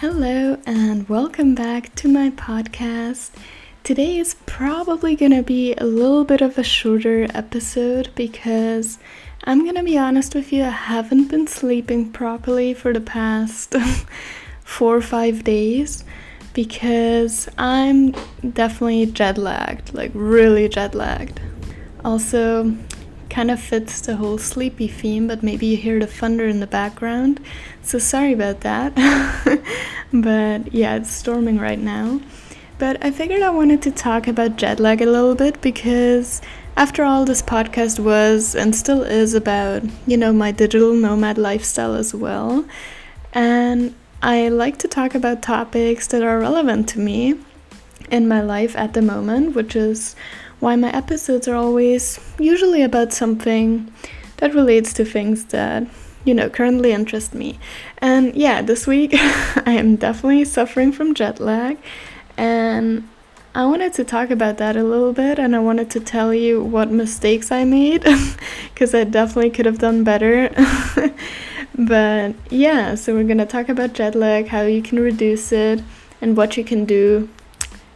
Hello and welcome back to my podcast. Today is probably gonna be a little bit of a shorter episode because I'm gonna be honest with you, I haven't been sleeping properly for the past 4 or 5 days because I'm definitely jet lagged, like really jet lagged. Also, kind of fits the whole sleepy theme, but maybe you hear the thunder in the background, so sorry about that. But yeah, it's storming right now. But I figured I wanted to talk about jet lag a little bit because after all, this podcast was and still is about, you know, my digital nomad lifestyle as well, and I like to talk about topics that are relevant to me in my life at the moment, which is why my episodes are always usually about something that relates to things that, you know, currently interest me. And yeah, this week I am definitely suffering from jet lag, and I wanted to talk about that a little bit, and I wanted to tell you what mistakes I made because I definitely could have done better. But yeah, so we're gonna talk about jet lag, how you can reduce it, and what you can do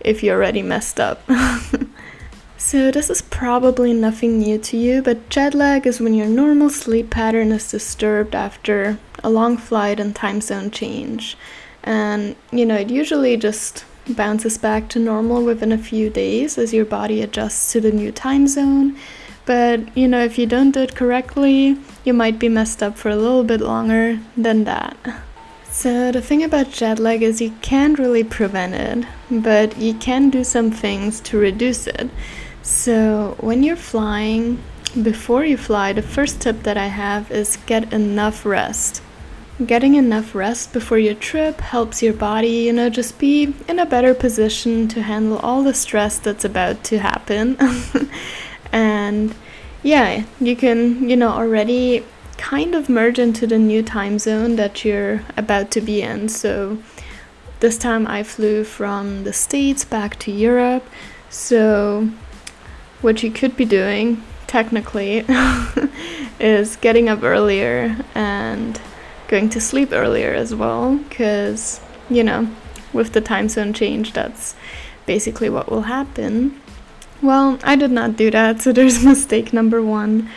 if you already messed up. So this is probably nothing new to you, but jet lag is when your normal sleep pattern is disturbed after a long flight and time zone change. And, you know, it usually just bounces back to normal within a few days as your body adjusts to the new time zone. But, you know, if you don't do it correctly, you might be messed up for a little bit longer than that. So the thing about jet lag is you can't really prevent it, but you can do some things to reduce it. So when you're flying, before you fly, the first tip that I have is get enough rest. Getting enough rest before your trip helps your body, you know, just be in a better position to handle all the stress that's about to happen. And yeah, you can, you know, already kind of merge into the new time zone that you're about to be in. So this time I flew from the States back to Europe. So what you could be doing, technically, is getting up earlier and going to sleep earlier as well, because, you know, with the time zone change, that's basically what will happen. Well, I did not do that, so there's mistake number one.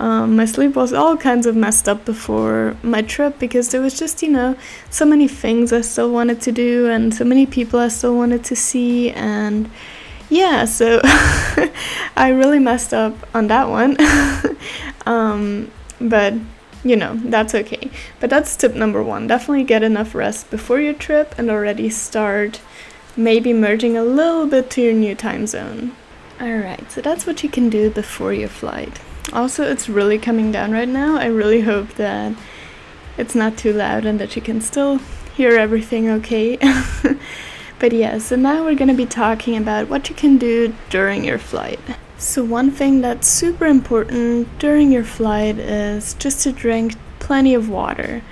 My sleep was all kinds of messed up before my trip because there was just, you know, so many things I still wanted to do and so many people I still wanted to see, and yeah, so I really messed up on that one. But, you know, that's okay. But that's tip number one. Definitely get enough rest before your trip and already start maybe merging a little bit to your new time zone. Alright, so that's what you can do before your flight. Also, it's really coming down right now. I really hope that it's not too loud and that you can still hear everything okay. But yeah, so now we're going to be talking about what you can do during your flight. So one thing that's super important during your flight is just to drink plenty of water.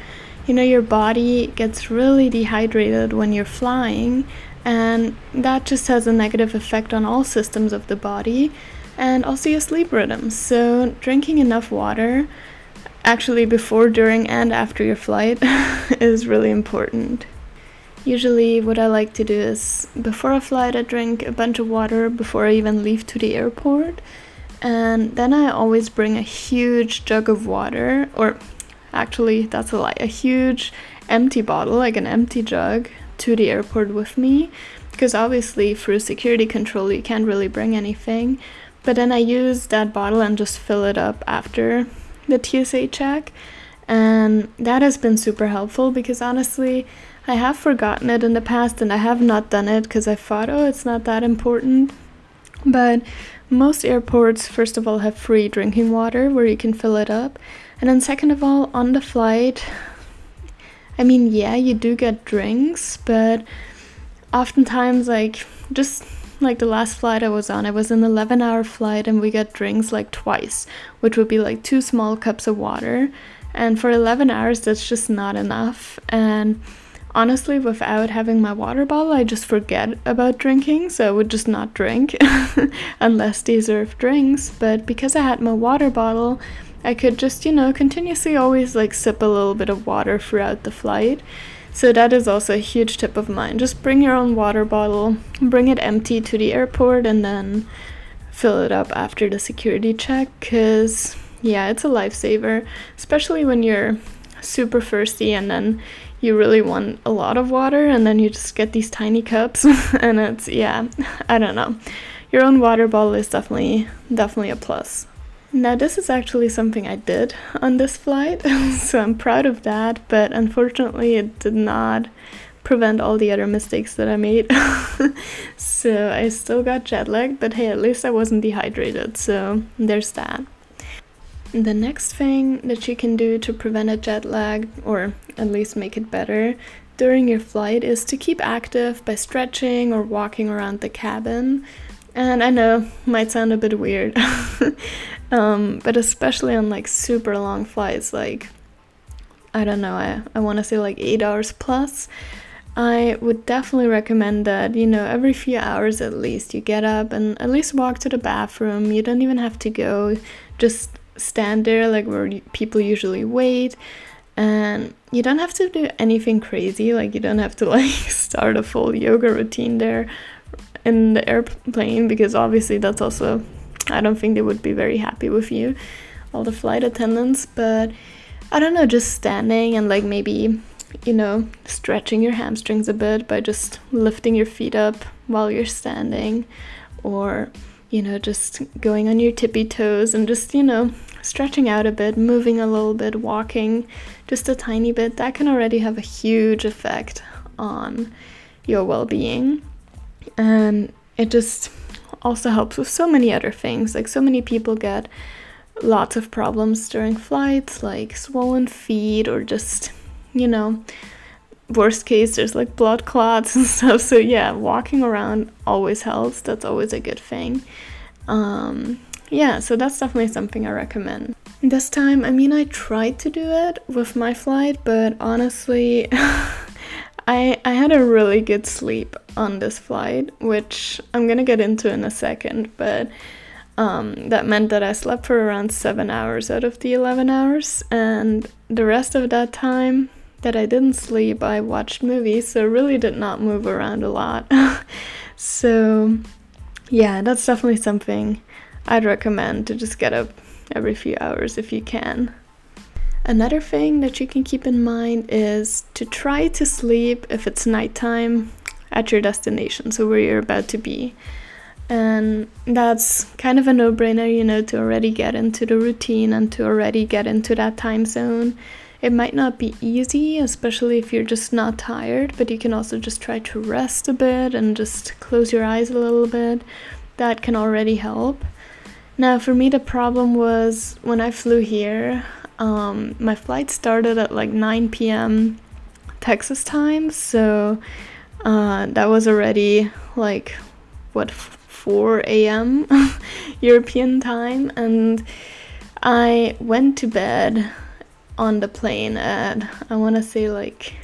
You know, your body gets really dehydrated when you're flying, and that just has a negative effect on all systems of the body and also your sleep rhythm. So drinking enough water, actually before, during, and after your flight is really important. Usually what I like to do is before a flight I drink a bunch of water before I even leave to the airport, and then I always bring a huge jug of water, or actually that's a lie, a huge empty bottle, like an empty jug, to the airport with me, because obviously through security control you can't really bring anything. But then I use that bottle and just fill it up after the TSA check, and that has been super helpful because honestly I have forgotten it in the past and I have not done it because I thought, oh, it's not that important. But most airports, first of all, have free drinking water where you can fill it up. And then second of all, on the flight, I mean, yeah, you do get drinks, but oftentimes, like, just like the last flight I was on, it was an 11-hour flight and we got drinks like twice, which would be like 2 small cups of water. And for 11 hours, that's just not enough. And honestly, without having my water bottle, I just forget about drinking, so I would just not drink unless they serve drinks. But because I had my water bottle, I could just, you know, continuously always like sip a little bit of water throughout the flight. So that is also a huge tip of mine. Just bring your own water bottle, bring it empty to the airport, and then fill it up after the security check, because yeah, it's a lifesaver, especially when you're super thirsty and then you really want a lot of water, and then you just get these tiny cups and it's, yeah, I don't know. Your own water bottle is definitely a plus. Now, this is actually something I did on this flight, so I'm proud of that, but unfortunately it did not prevent all the other mistakes that I made. So I still got jet lagged, but hey, at least I wasn't dehydrated, so there's that. The next thing that you can do to prevent a jet lag, or at least make it better, during your flight is to keep active by stretching or walking around the cabin. And I know, might sound a bit weird, but especially on like super long flights, like, I don't know, I want to say like 8 hours plus, I would definitely recommend that, you know, every few hours at least you get up and at least walk to the bathroom. You don't even have to go, just stand there like where people usually wait. And you don't have to do anything crazy, like you don't have to like start a full yoga routine there in the airplane, because obviously that's also, I don't think they would be very happy with you, all the flight attendants. But I don't know, just standing and like maybe, you know, stretching your hamstrings a bit by just lifting your feet up while you're standing, or, you know, just going on your tippy toes and just, you know, stretching out a bit, moving a little bit, walking just a tiny bit, that can already have a huge effect on your well-being. And it just also helps with so many other things, like so many people get lots of problems during flights, like swollen feet, or just, you know, worst case there's like blood clots and stuff. So yeah, walking around always helps, that's always a good thing. Yeah, so that's definitely something I recommend. This time, I mean, I tried to do it with my flight, but honestly I had a really good sleep on this flight, which I'm gonna get into in a second, but that meant that I slept for around 7 hours out of the 11 hours, and the rest of that time that I didn't sleep, I watched movies, so really did not move around a lot. So yeah, that's definitely something I'd recommend, to just get up every few hours if you can. Another thing that you can keep in mind is to try to sleep, if it's nighttime, at your destination, so where you're about to be. And that's kind of a no-brainer, you know, to already get into the routine and to already get into that time zone. It might not be easy, especially if you're just not tired, but you can also just try to rest a bit and just close your eyes a little bit. That can already help. Now, for me, the problem was when I flew here, my flight started at like 9 p.m. Texas time, so that was already like, what, 4 a.m. European time, and I went to bed on the plane at, I want to say like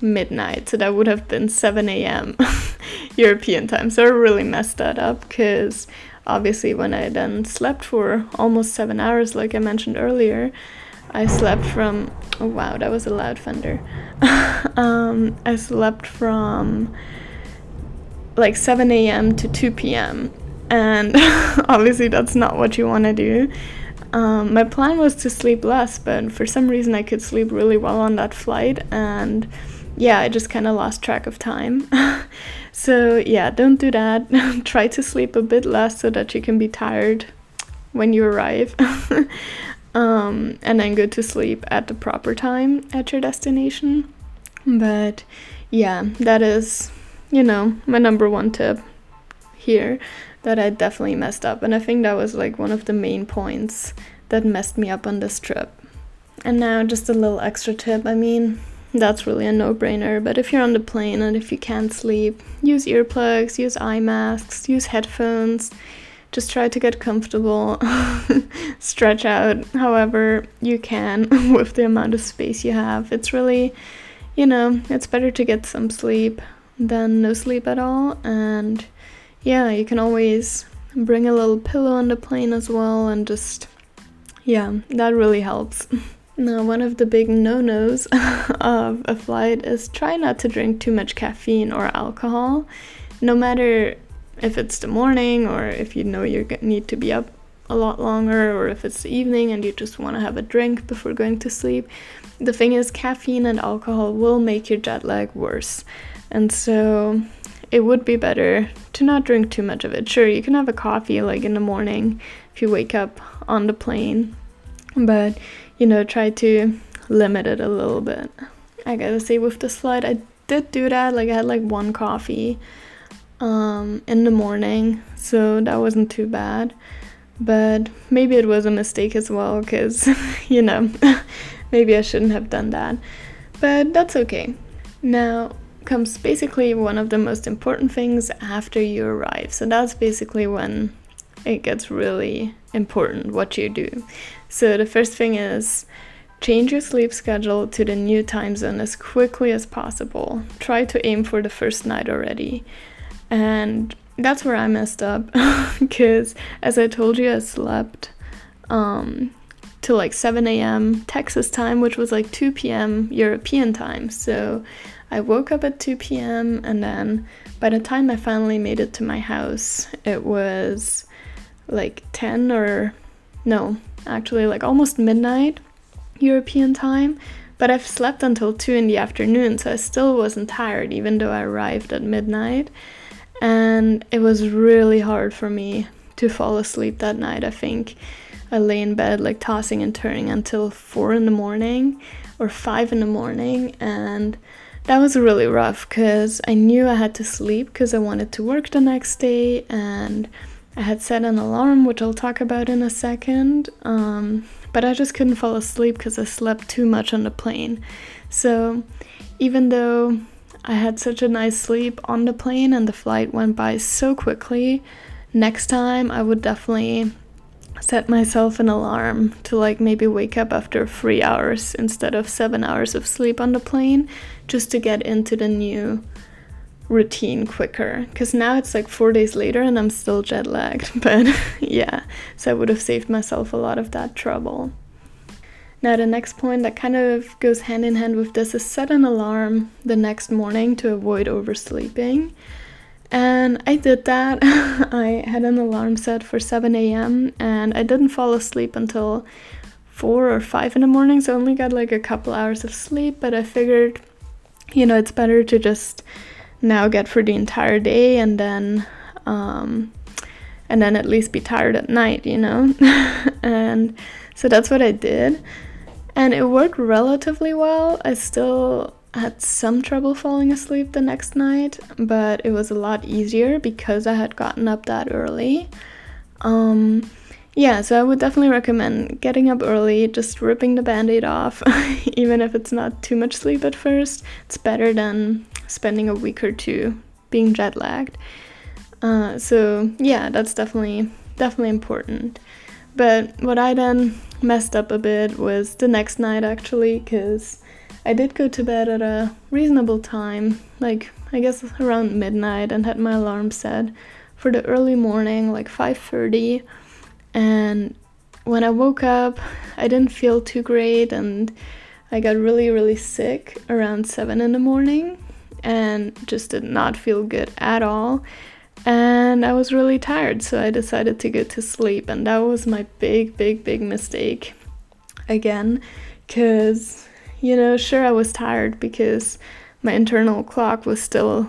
midnight, so that would have been 7 a.m. European time, so I really messed that up, because obviously when I then slept for almost 7 hours, like I mentioned earlier, I slept from, oh wow, that was a loud thunder, I slept from like 7 a.m. to 2 p.m. and obviously that's not what you want to do. My plan was to sleep less, but for some reason I could sleep really well on that flight, and yeah, I just kind of lost track of time. So yeah, don't do that. Try to sleep a bit less so that you can be tired when you arrive, and then go to sleep at the proper time at your destination. But yeah, that is, you know, my number one tip here that I definitely messed up, and I think that was like one of the main points that messed me up on this trip. And now just a little extra tip, I mean, that's really a no-brainer, but if you're on the plane and if you can't sleep, use earplugs, use eye masks, use headphones, just try to get comfortable, stretch out however you can with the amount of space you have. It's really, you know, it's better to get some sleep than no sleep at all. And yeah, you can always bring a little pillow on the plane as well, and just, yeah, that really helps. Now, one of the big no-nos of a flight is try not to drink too much caffeine or alcohol, no matter if it's the morning or if you know you need to be up a lot longer, or if it's the evening and you just want to have a drink before going to sleep. The thing is, caffeine and alcohol will make your jet lag worse, and so it would be better to not drink too much of it. Sure, you can have a coffee like in the morning if you wake up on the plane, but you know, try to limit it a little bit. I gotta say, with this flight I did do that. Like, I had like one coffee in the morning, so that wasn't too bad, but maybe it was a mistake as well, because you know, maybe I shouldn't have done that, but that's okay. Now comes basically one of the most important things after you arrive, so that's basically when it gets really important what you do. So the first thing is change your sleep schedule to the new time zone as quickly as possible. Try to aim for the first night already, and that's where I messed up because as I told you, I slept till like 7 a.m. Texas time, which was like 2 p.m. European time. So I woke up at 2 p.m. and then by the time I finally made it to my house, it was like 10 or no, actually like almost midnight European time, but I've slept until 2 in the afternoon, so I still wasn't tired even though I arrived at midnight. And it was really hard for me to fall asleep that night. I think I lay in bed like tossing and turning until 4 in the morning or 5 in the morning, and that was really rough because I knew I had to sleep because I wanted to work the next day, and I had set an alarm, which I'll talk about in a second, but I just couldn't fall asleep because I slept too much on the plane. So even though I had such a nice sleep on the plane and the flight went by so quickly, next time I would definitely set myself an alarm to like maybe wake up after 3 hours instead of 7 hours of sleep on the plane, just to get into the new routine quicker, because now it's like 4 days later and I'm still jet lagged, but yeah, so I would have saved myself a lot of that trouble. Now the next point that kind of goes hand in hand with this is set an alarm the next morning to avoid oversleeping. And I did that. I had an alarm set for 7 a.m. and I didn't fall asleep until 4 or 5 in the morning, so I only got like a couple hours of sleep, but I figured, you know, it's better to just now get for the entire day and then at least be tired at night, you know. And so that's what I did, and it worked relatively well. I still had some trouble falling asleep the next night, but it was a lot easier because I had gotten up that early. Yeah, so I would definitely recommend getting up early, just ripping the band-aid off. Even if it's not too much sleep at first, it's better than spending a week or two being jet lagged. So yeah, that's definitely important. But what I then messed up a bit was the next night, actually, because I did go to bed at a reasonable time, like I guess around midnight, and had my alarm set for the early morning, like 5:30. And when I woke up, I didn't feel too great, and I got really sick around 7 in the morning and just did not feel good at all. And I was really tired, so I decided to go to sleep, and that was my big mistake again, because you know, sure, I was tired because my internal clock was still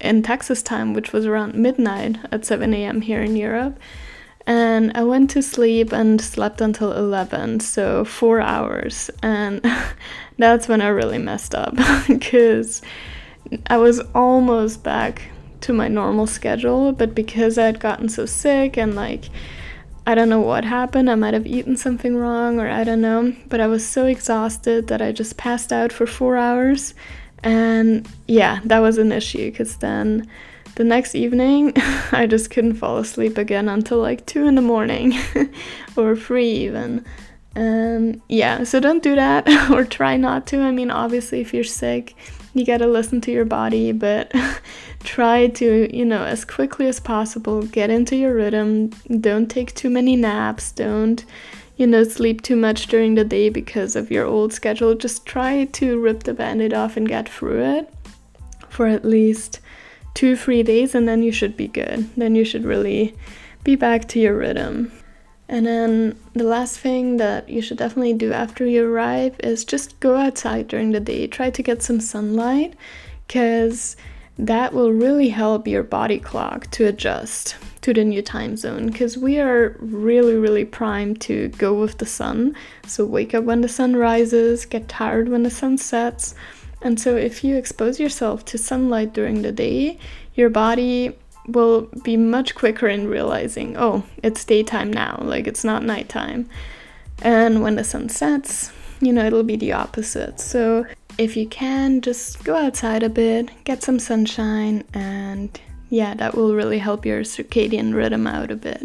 in Texas time, which was around midnight at 7 a.m. here in Europe. And I went to sleep and slept until 11, so 4 hours. And that's when I really messed up because I was almost back to my normal schedule. But because I had gotten so sick and like, I don't know what happened, I might have eaten something wrong, or I don't know, but I was so exhausted that I just passed out for 4 hours. And yeah, that was an issue because then the next evening I just couldn't fall asleep again until like 2 in the morning or 3 even. And yeah, so don't do that or try not to. I mean, obviously if you're sick, you gotta listen to your body, but try to, you know, as quickly as possible, get into your rhythm. Don't take too many naps. Don't, you know, sleep too much during the day because of your old schedule, just try to rip the band-aid off and get through it for at least 2-3 days, and then you should be good. Then you should really be back to your rhythm. And then the last thing that you should definitely do after you arrive is just go outside during the day. Try to get some sunlight, because that will really help your body clock to adjust to the new time zone, because we are really primed to go with the sun. So wake up when the sun rises, get tired when the sun sets. And so if you expose yourself to sunlight during the day, your body will be much quicker in realizing, oh, it's daytime now, like it's not nighttime. And when the sun sets, you know, it'll be the opposite. So if you can, just go outside a bit, get some sunshine, and yeah, that will really help your circadian rhythm out a bit.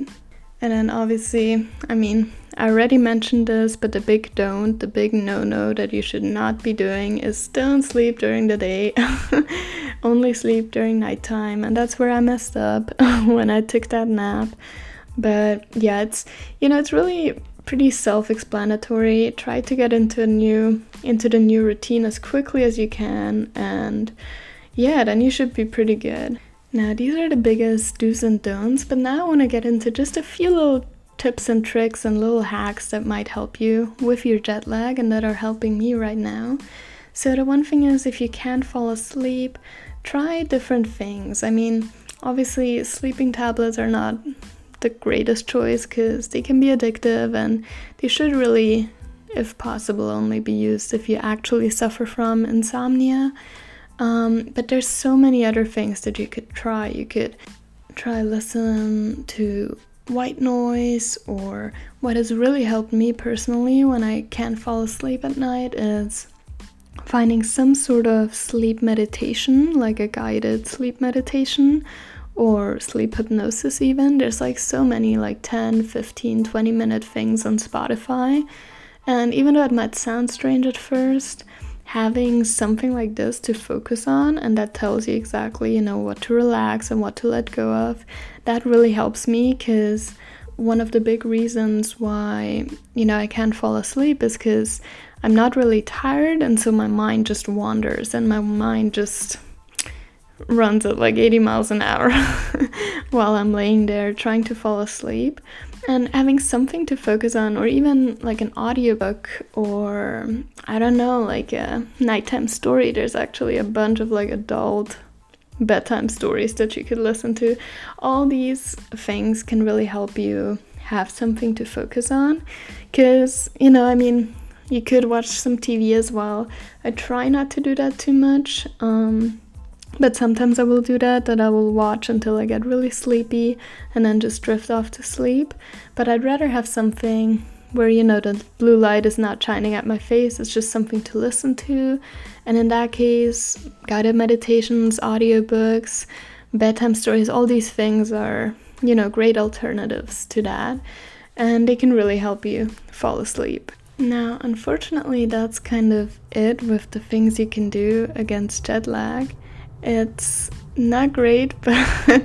And then obviously, I mean, I already mentioned this, but the big don't, the big no-no that you should not be doing is don't sleep during the day. Only sleep during nighttime. And that's where I messed up when I took that nap. But yeah, it's, you know, it's really pretty self-explanatory. Try to get into the new routine as quickly as you can. And yeah, then you should be pretty good. Now, these are the biggest do's and don'ts, but now I want to get into just a few little tips and tricks and little hacks that might help you with your jet lag and that are helping me right now. So the one thing is, if you can't fall asleep, try different things. I mean, obviously sleeping tablets are not the greatest choice because they can be addictive, and they should really, if possible, only be used if you actually suffer from insomnia. But there's so many other things that you could try. You could try listen to white noise, or what has really helped me personally when I can't fall asleep at night is finding some sort of sleep meditation, like a guided sleep meditation or sleep hypnosis even. There's like so many, like 10, 15, 20 minute things on Spotify. And even though it might sound strange at first, having something like this to focus on, and that tells you exactly, you know, what to relax and what to let go of, that really helps me, because one of the big reasons why, you know, I can't fall asleep is because I'm not really tired, and so my mind just wanders, and my mind just runs at like 80 miles an hour while I'm laying there trying to fall asleep. And having something to focus on, or even like an audiobook, or I don't know, like a nighttime story. There's actually a bunch of like adult bedtime stories that you could listen to. All these things can really help you have something to focus on, because, you know, I mean, you could watch some TV as well. I try not to do that too much, but sometimes I will do that I will watch until I get really sleepy and then just drift off to sleep. But I'd rather have something where, you know, the blue light is not shining at my face. It's just something to listen to. And in that case, guided meditations, audiobooks, bedtime stories, all these things are, you know, great alternatives to that. And they can really help you fall asleep. Now, unfortunately, that's kind of it with the things you can do against jet lag. It's not great, but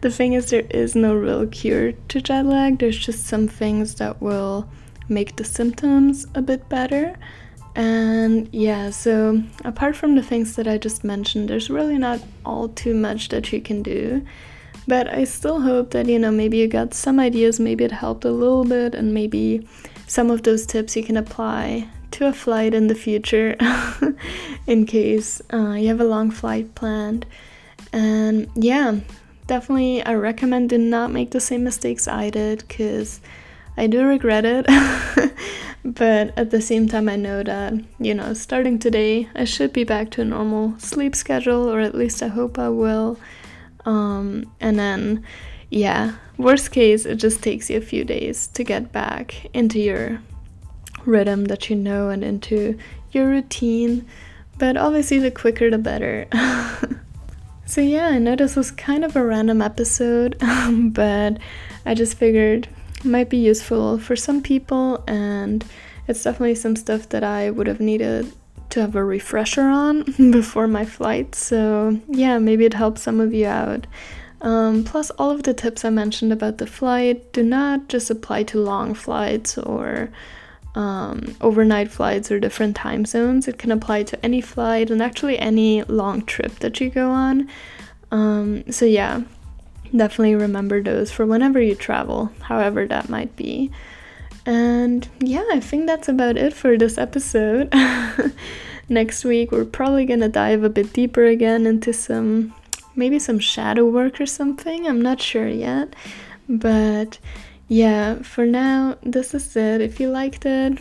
the thing is, there is no real cure to jet lag. There's just some things that will make the symptoms a bit better. And yeah, so apart from the things that I just mentioned, there's really not all too much that you can do. But I still hope that, you know, maybe you got some ideas, maybe it helped a little bit, and maybe some of those tips you can apply to a flight in the future in case you have a long flight planned. And yeah, definitely I recommend do not make the same mistakes I did, because I do regret it. But at the same time, I know that, you know, starting today I should be back to a normal sleep schedule, or at least I hope I will. And then yeah, worst case, it just takes you a few days to get back into your rhythm that you know and into your routine. But obviously the quicker the better. So yeah, I know this was kind of a random episode, but I just figured it might be useful for some people, and it's definitely some stuff that I would have needed to have a refresher on before my flight. So yeah, maybe it helps some of you out. Plus, all of the tips I mentioned about the flight do not just apply to long flights or overnight flights or different time zones. It can apply to any flight and actually any long trip that you go on. So yeah, definitely remember those for whenever you travel, however that might be. And yeah, I think that's about it for this episode. Next week, we're probably gonna dive a bit deeper again into maybe some shadow work or something. I'm not sure yet, but yeah, for now, this is it. If you liked it,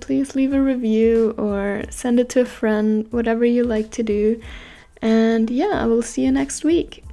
please leave a review or send it to a friend, whatever you like to do. And yeah, I will see you next week.